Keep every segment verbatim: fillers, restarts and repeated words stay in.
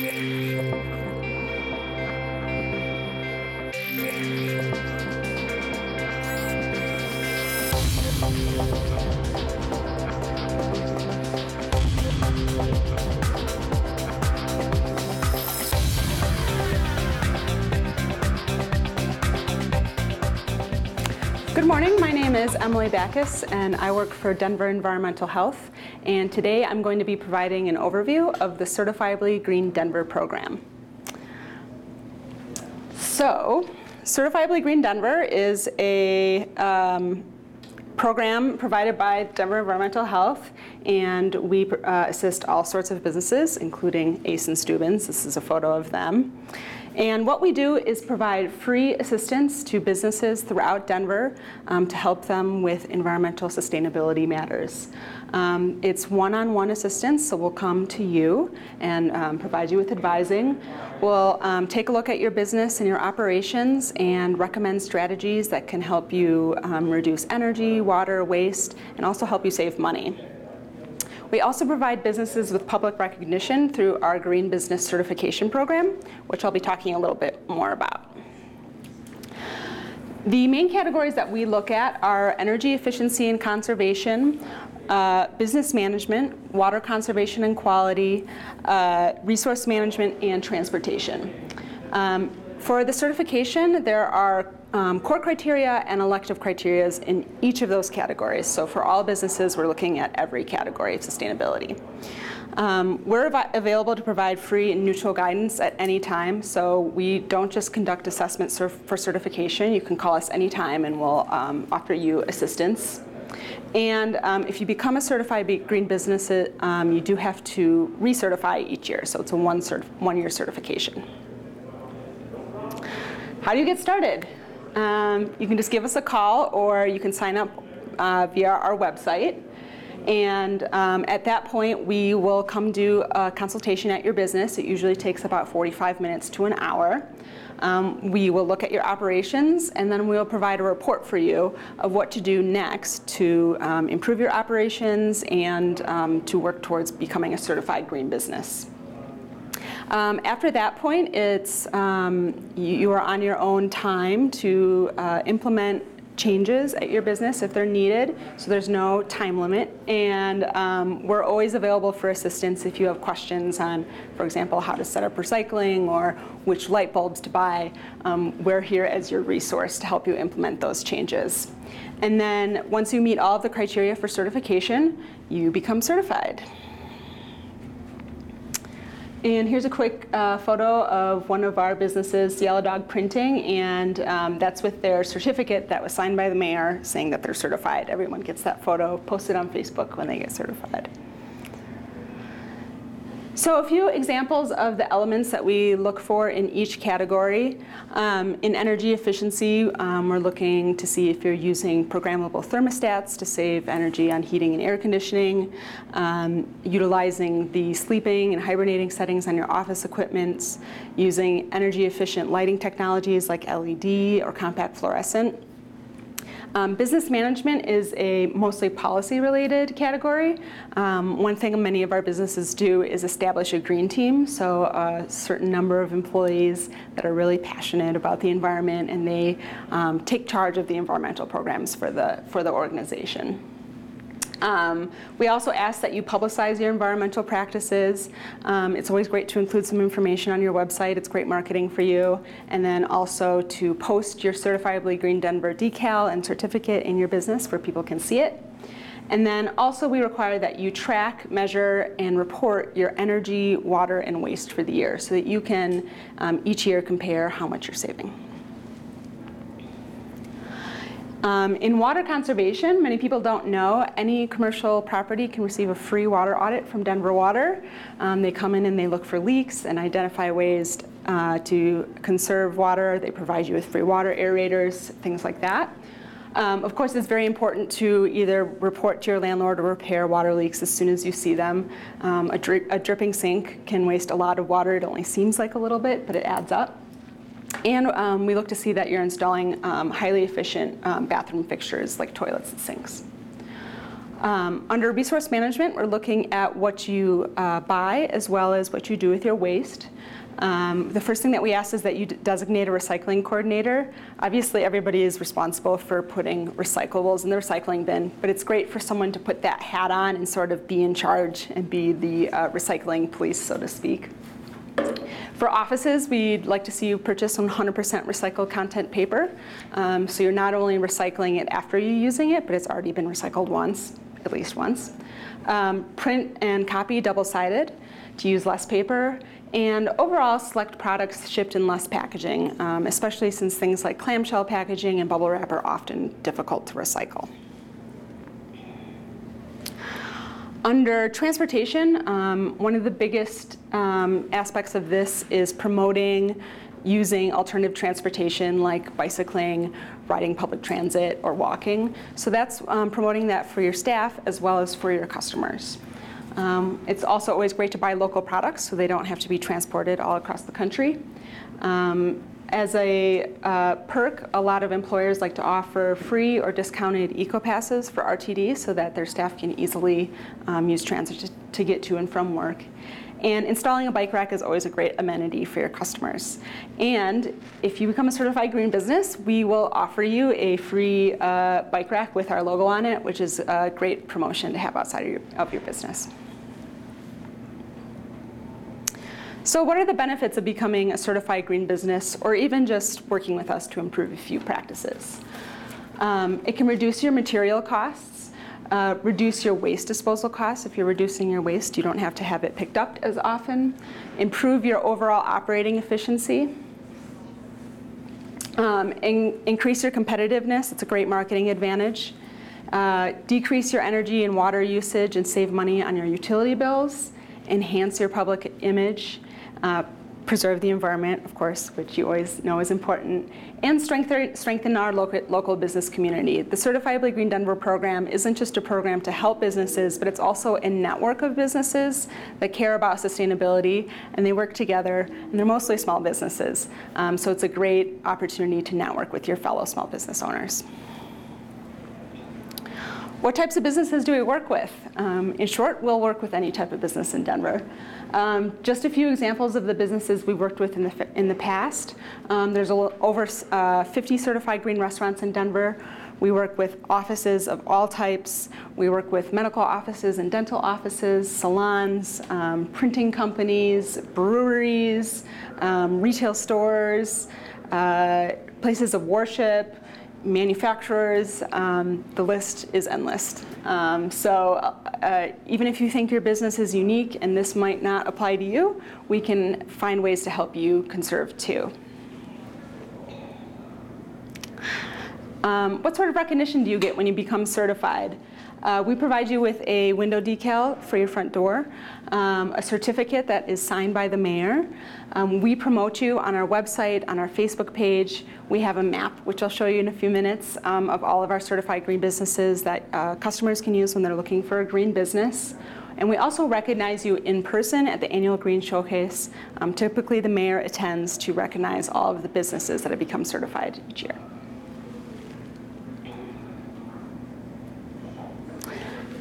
Good morning, my name is Emily Backus and I work for Denver Environmental Health, and today I'm going to be providing an overview of the Certifiably Green Denver program. So, Certifiably Green Denver is a um, program provided by Denver Environmental Health, and we uh, assist all sorts of businesses, including Ace and Steubens. This is a photo of them. And what we do is provide free assistance to businesses throughout Denver um, to help them with environmental sustainability matters. Um, it's one-on-one assistance, so we'll come to you and um, provide you with advising. We'll um, take a look at your business and your operations and recommend strategies that can help you um, reduce energy, water, waste, and also help you save money. We also provide businesses with public recognition through our Green Business Certification Program, which I'll be talking a little bit more about. The main categories that we look at are energy efficiency and conservation, uh, business management, water conservation and quality, uh, resource management, and transportation. Um, for the certification, there are Um, core criteria and elective criteria in each of those categories. So for all businesses, we're looking at every category of sustainability. Um, we're av- available to provide free and neutral guidance at any time. So we don't just conduct assessments for certification. You can call us anytime and we'll um, offer you assistance. And um, if you become a certified green business, um, you do have to recertify each year. So it's a one cert- one-year certification. How do you get started? Um, you can just give us a call, or you can sign up uh, via our website, and um, at that point we will come do a consultation at your business. It usually takes about forty-five minutes to an hour. Um, we will look at your operations, and then we will provide a report for you of what to do next to um, improve your operations and um, to work towards becoming a certified green business. Um, after that point, it's um, you, you are on your own time to uh, implement changes at your business if they're needed, so there's no time limit. And um, we're always available for assistance if you have questions on, for example, how to set up recycling or which light bulbs to buy. Um, we're here as your resource to help you implement those changes. And then once you meet all of the criteria for certification, you become certified. And here's a quick uh, photo of one of our businesses, Yellow Dog Printing, and um, that's with their certificate that was signed by the mayor saying that they're certified. Everyone gets that photo posted on Facebook when they get certified. So a few examples of the elements that we look for in each category. Um, in energy efficiency, um, we're looking to see if you're using programmable thermostats to save energy on heating and air conditioning, um, utilizing the sleeping and hibernating settings on your office equipment, using energy efficient lighting technologies like L E D or compact fluorescent. Um, business management is a mostly policy-related category. Um, one thing many of our businesses do is establish a green team, so a certain number of employees that are really passionate about the environment, and they um, take charge of the environmental programs for the, for the organization. Um, we also ask that you publicize your environmental practices. Um, it's always great to include some information on your website. It's great marketing for you. And then also to post your Certifiably Green Denver decal and certificate in your business where people can see it. And then also we require that you track, measure, and report your energy, water, and waste for the year so that you can um, each year compare how much you're saving. Um, in water conservation, many people don't know, any commercial property can receive a free water audit from Denver Water. Um, they come in and they look for leaks and identify ways uh, to conserve water. They provide you with free water aerators, things like that. Um, of course, it's very important to either report to your landlord or repair water leaks as soon as you see them. Um, a, drip, a dripping sink can waste a lot of water. It only seems like a little bit, but it adds up. And um, we look to see that you're installing um, highly efficient um, bathroom fixtures like toilets and sinks. Um, under resource management, we're looking at what you uh, buy as well as what you do with your waste. Um, the first thing that we ask is that you d- designate a recycling coordinator. Obviously, everybody is responsible for putting recyclables in the recycling bin, but it's great for someone to put that hat on and sort of be in charge and be the uh, recycling police, so to speak. For offices, we'd like to see you purchase one hundred percent recycled content paper. Um, so you're not only recycling it after you're using it, but it's already been recycled once, at least once. Um, print and copy double-sided to use less paper. And overall, select products shipped in less packaging, um, especially since things like clamshell packaging and bubble wrap are often difficult to recycle. Under transportation, um, one of the biggest um, aspects of this is promoting using alternative transportation like bicycling, riding public transit, or walking. So that's um, promoting that for your staff as well as for your customers. Um, it's also always great to buy local products so they don't have to be transported all across the country. Um, as a uh, perk, a lot of employers like to offer free or discounted eco-passes for R T D so that their staff can easily um, use transit to, to get to and from work. And installing a bike rack is always a great amenity for your customers. And if you become a certified green business, we will offer you a free uh, bike rack with our logo on it, which is a great promotion to have outside of your, of your business. So what are the benefits of becoming a certified green business, or even just working with us to improve a few practices? Um, it can reduce your material costs. Uh, reduce your waste disposal costs. If you're reducing your waste, you don't have to have it picked up as often. Improve your overall operating efficiency. Um, in, increase your competitiveness. It's a great marketing advantage. Uh, decrease your energy and water usage and save money on your utility bills. Enhance your public image. Uh, preserve the environment, of course, which you always know is important, and strengthen, strengthen our local, local business community. The Certifiably Green Denver program isn't just a program to help businesses, but it's also a network of businesses that care about sustainability, and they work together, and they're mostly small businesses. Um, so it's a great opportunity to network with your fellow small business owners. What types of businesses do we work with? Um, in short, we'll work with any type of business in Denver. Um, just a few examples of the businesses we worked with in the, in the past. Um, there's a little, over uh, fifty certified green restaurants in Denver. We work with offices of all types. We work with medical offices and dental offices, salons, um, printing companies, breweries, um, retail stores, uh, places of worship, manufacturers, um, the list is endless. Um, so uh, even if you think your business is unique and this might not apply to you, we can find ways to help you conserve too. Um, what sort of recognition do you get when you become certified? Uh, we provide you with a window decal for your front door, um, a certificate that is signed by the mayor. Um, we promote you on our website, on our Facebook page. We have a map, which I'll show you in a few minutes, um, of all of our certified green businesses that uh, customers can use when they're looking for a green business. And we also recognize you in person at the annual Green Showcase. Um, typically, the mayor attends to recognize all of the businesses that have become certified each year.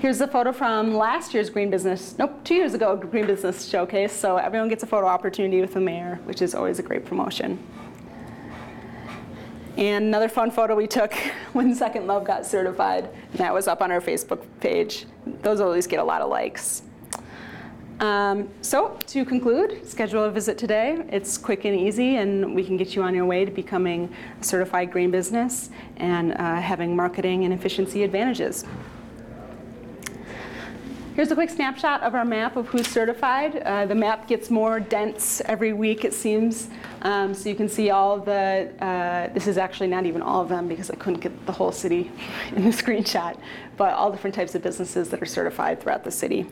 Here's a photo from last year's Green Business, nope, two years ago, Green Business Showcase. So everyone gets a photo opportunity with the mayor, which is always a great promotion. And another fun photo we took when Second Love got certified. That was up on our Facebook page. Those always get a lot of likes. Um, so to conclude, schedule a visit today. It's quick and easy, and we can get you on your way to becoming a certified green business and uh, having marketing and efficiency advantages. Here's a quick snapshot of our map of who's certified. Uh, the map gets more dense every week, it seems. Um, so you can see all of the, uh, this is actually not even all of them because I couldn't get the whole city in the screenshot, but all different types of businesses that are certified throughout the city.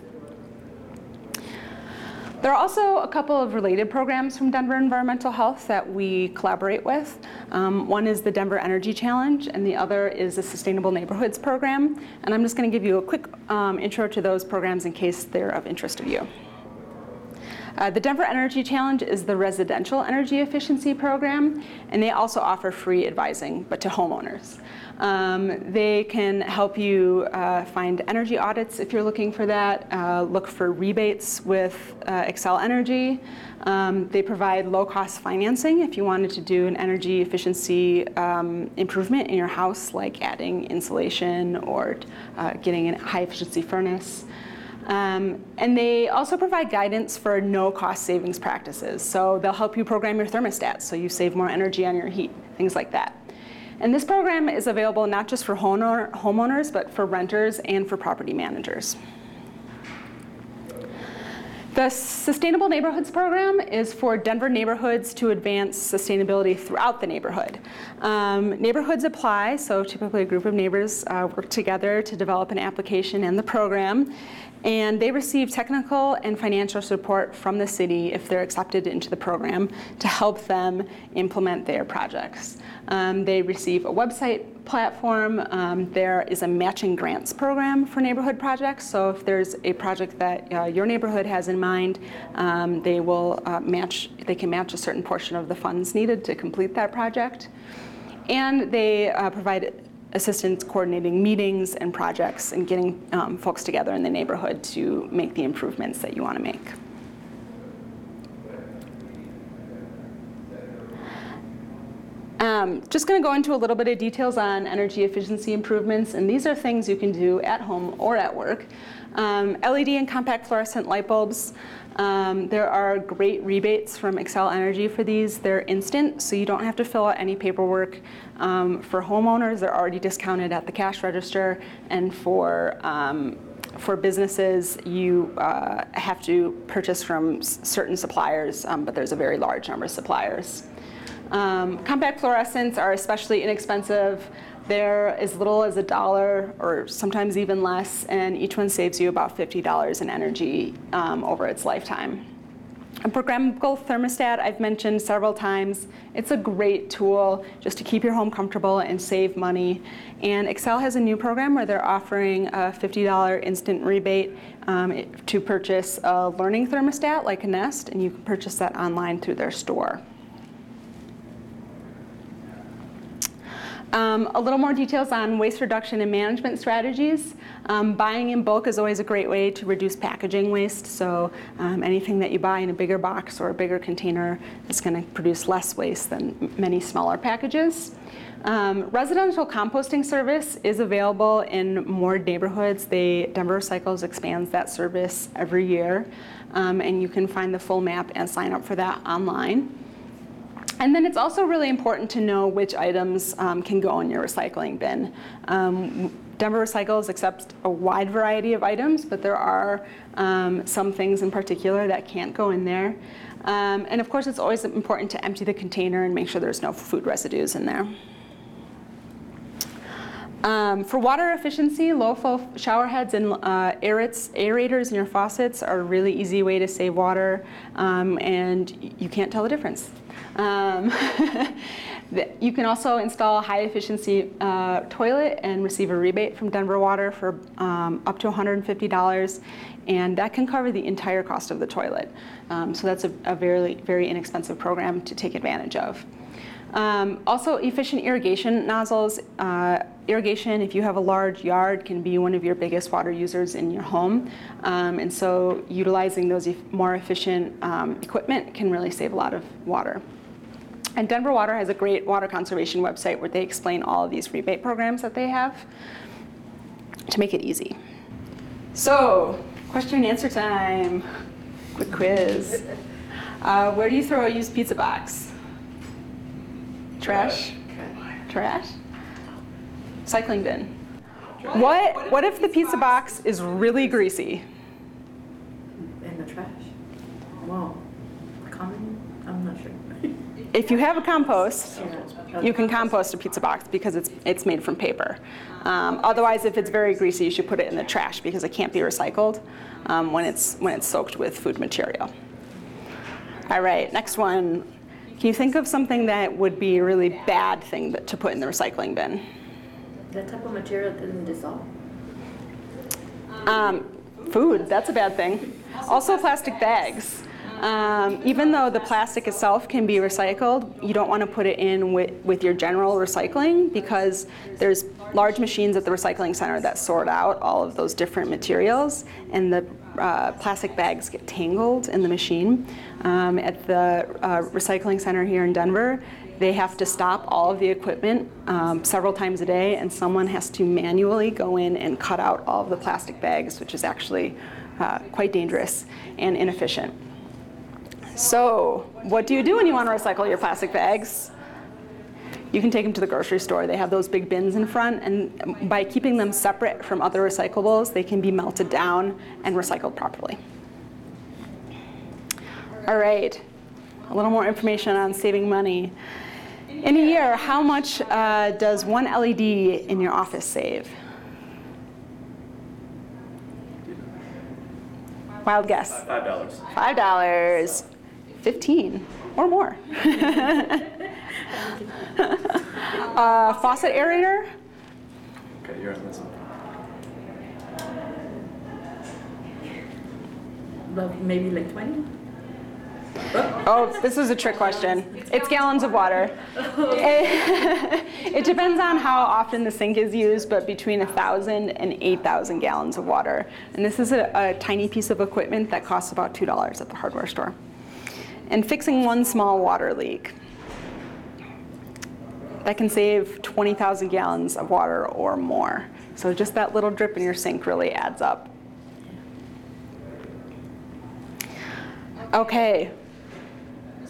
There are also a couple of related programs from Denver Environmental Health that we collaborate with. Um, one is the Denver Energy Challenge, and the other is the Sustainable Neighborhoods Program. And I'm just going to give you a quick um, intro to those programs in case they're of interest to you. Uh, the Denver Energy Challenge is the residential energy efficiency program, and they also offer free advising, but to homeowners. Um, they can help you uh, find energy audits if you're looking for that, uh, look for rebates with uh, Xcel Energy. Um, they provide low-cost financing if you wanted to do an energy efficiency um, improvement in your house, like adding insulation or uh, getting a high-efficiency furnace. Um, and they also provide guidance for no-cost savings practices. So they'll help you program your thermostats so you save more energy on your heat, things like that. And this program is available not just for homeowners, but for renters and for property managers. The Sustainable Neighborhoods Program is for Denver neighborhoods to advance sustainability throughout the neighborhood. Um, neighborhoods apply, so typically a group of neighbors uh, work together to develop an application and the program, and they receive technical and financial support from the city if they're accepted into the program to help them implement their projects. Um, they receive a website platform. Um, there is a matching grants program for neighborhood projects, so if there's a project that uh, your neighborhood has in mind, um, they will uh, match, they can match a certain portion of the funds needed to complete that project. And they uh, provide assistance coordinating meetings and projects and getting um, folks together in the neighborhood to make the improvements that you want to make. Um, just going to go into a little bit of details on energy efficiency improvements, and these are things you can do at home or at work. Um, L E D and compact fluorescent light bulbs. Um, there are great rebates from Xcel Energy for these. They're instant, so you don't have to fill out any paperwork. Um, for homeowners, they're already discounted at the cash register, and for um, for businesses, you uh, have to purchase from s certain suppliers, um, but there's a very large number of suppliers. Um, compact fluorescents are especially inexpensive. They're as little as a dollar or sometimes even less, and each one saves you about fifty dollars in energy um, over its lifetime. A programmable thermostat I've mentioned several times. It's a great tool just to keep your home comfortable and save money. And Xcel has a new program where they're offering a fifty dollar instant rebate um, to purchase a learning thermostat like a Nest, and you can purchase that online through their store. Um, a little more details on waste reduction and management strategies. Um, buying in bulk is always a great way to reduce packaging waste, so um, anything that you buy in a bigger box or a bigger container is going to produce less waste than many smaller packages. Um, residential composting service is available in more neighborhoods. They, Denver Cycles expands that service every year, um, and you can find the full map and sign up for that online. And then it's also really important to know which items um, can go in your recycling bin. Um, Denver Recycles accepts a wide variety of items, but there are um, some things in particular that can't go in there. Um, and of course, it's always important to empty the container and make sure there's no food residues in there. Um, for water efficiency, low-flow shower heads and uh, aerates, aerators in your faucets are a really easy way to save water, um, and you can't tell the difference. Um, you can also install a high-efficiency uh, toilet and receive a rebate from Denver Water for um, up to one hundred fifty dollars, and that can cover the entire cost of the toilet. Um, so that's a, a very, very inexpensive program to take advantage of. Um, also, efficient irrigation nozzles. Uh, irrigation, if you have a large yard, can be one of your biggest water users in your home. Um, and so utilizing those e- more efficient um, equipment can really save a lot of water. And Denver Water has a great water conservation website where they explain all of these rebate programs that they have to make it easy. So, question and answer time. Quick quiz. Uh, where do you throw a used pizza box? Trash? Okay. Trash? Cycling bin. Trash. What, what if, what if the pizza box, box is really greasy? In the trash? Well, common? I'm not sure. If you have a compost, you can compost a pizza box because it's, it's made from paper. Um, otherwise, if it's very greasy, you should put it in the trash because it can't be recycled um, when it's, when it's soaked with food material. All right, next one. Can you think of something that would be a really bad thing to put in the recycling bin? That type of material doesn't dissolve. Um, food, that's a bad thing. Also plastic bags. Um, even though the plastic itself can be recycled, you don't want to put it in with, with your general recycling, because there's large machines at the recycling center that sort out all of those different materials, and the uh, plastic bags get tangled in the machine. Um, at the uh, recycling center here in Denver, they have to stop all of the equipment um, several times a day, and someone has to manually go in and cut out all of the plastic bags, which is actually uh, quite dangerous and inefficient. So, what do you do when you want to recycle your plastic bags? You can take them to the grocery store. They have those big bins in front, and by keeping them separate from other recyclables, they can be melted down and recycled properly. All right, a little more information on saving money. In a year, how much uh, does one L E D in your office save? Wild guess. Five dollars. Five dollars. fifteen or more. uh, faucet aerator? Okay, you're on this one. Maybe like twenty? Oh, this is a trick question. It's gallons of water. It, it depends on how often the sink is used, but between one thousand and eight thousand gallons of water. And this is a, a tiny piece of equipment that costs about two dollars at the hardware store. And fixing one small water leak, that can save twenty thousand gallons of water or more. So just that little drip in your sink really adds up. Okay,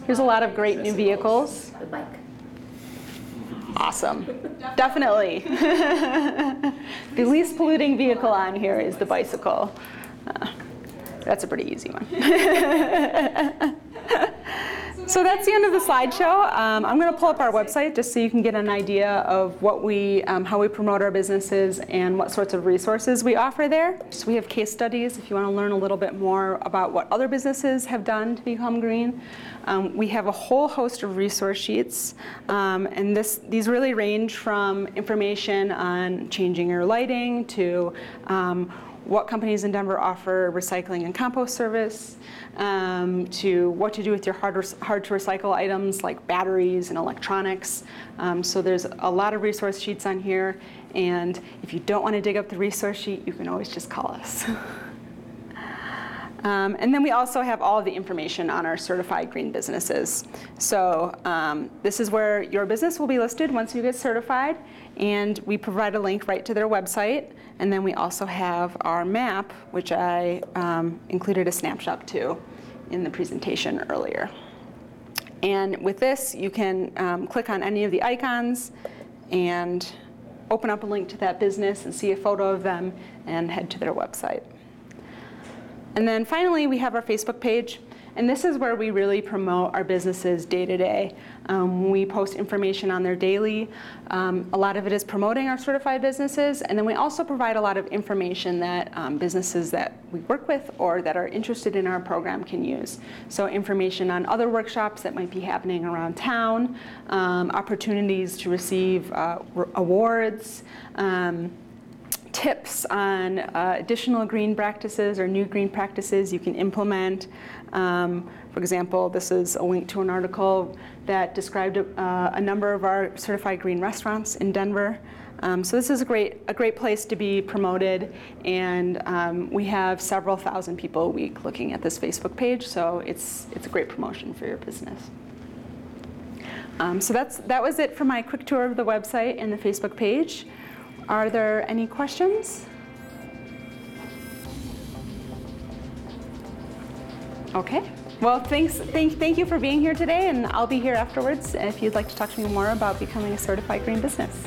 here's a lot of great new vehicles. Awesome, definitely. The least polluting vehicle on here is the bicycle. Uh, that's a pretty easy one. So that's the end of the slideshow. Um, I'm going to pull up our website just so you can get an idea of what we, um, how we promote our businesses and what sorts of resources we offer there. So we have case studies if you want to learn a little bit more about what other businesses have done to become green. Um, we have a whole host of resource sheets, um, and this, these really range from information on changing your lighting to um, what companies in Denver offer recycling and compost service, um, to what to do with your hard, hard to recycle items like batteries and electronics. Um, so there's a lot of resource sheets on here, and if you don't want to dig up the resource sheet, you can always just call us. um, and then we also have all of the information on our certified green businesses. So um, this is where your business will be listed once you get certified, and we provide a link right to their website. And then we also have our map, which I um, included a snapshot to in the presentation earlier. And with this, you can um, click on any of the icons and open up a link to that business and see a photo of them and head to their website. And then finally, we have our Facebook page. And this is where we really promote our businesses day to day. Um, we post information on there daily. Um, a lot of it is promoting our certified businesses, and then we also provide a lot of information that um, businesses that we work with or that are interested in our program can use. So information on other workshops that might be happening around town, um, opportunities to receive uh, awards, um, tips on uh, additional green practices or new green practices you can implement. Um, for example, this is a link to an article that described uh, a number of our certified green restaurants in Denver. Um, so this is a great, a great place to be promoted, and um, we have several thousand people a week looking at this Facebook page, so it's, it's a great promotion for your business. Um, so that's, that was it for my quick tour of the website and the Facebook page. Are there any questions? Okay. Well, thanks. Thank, thank you for being here today, and I'll be here afterwards if you'd like to talk to me more about becoming a certified green business.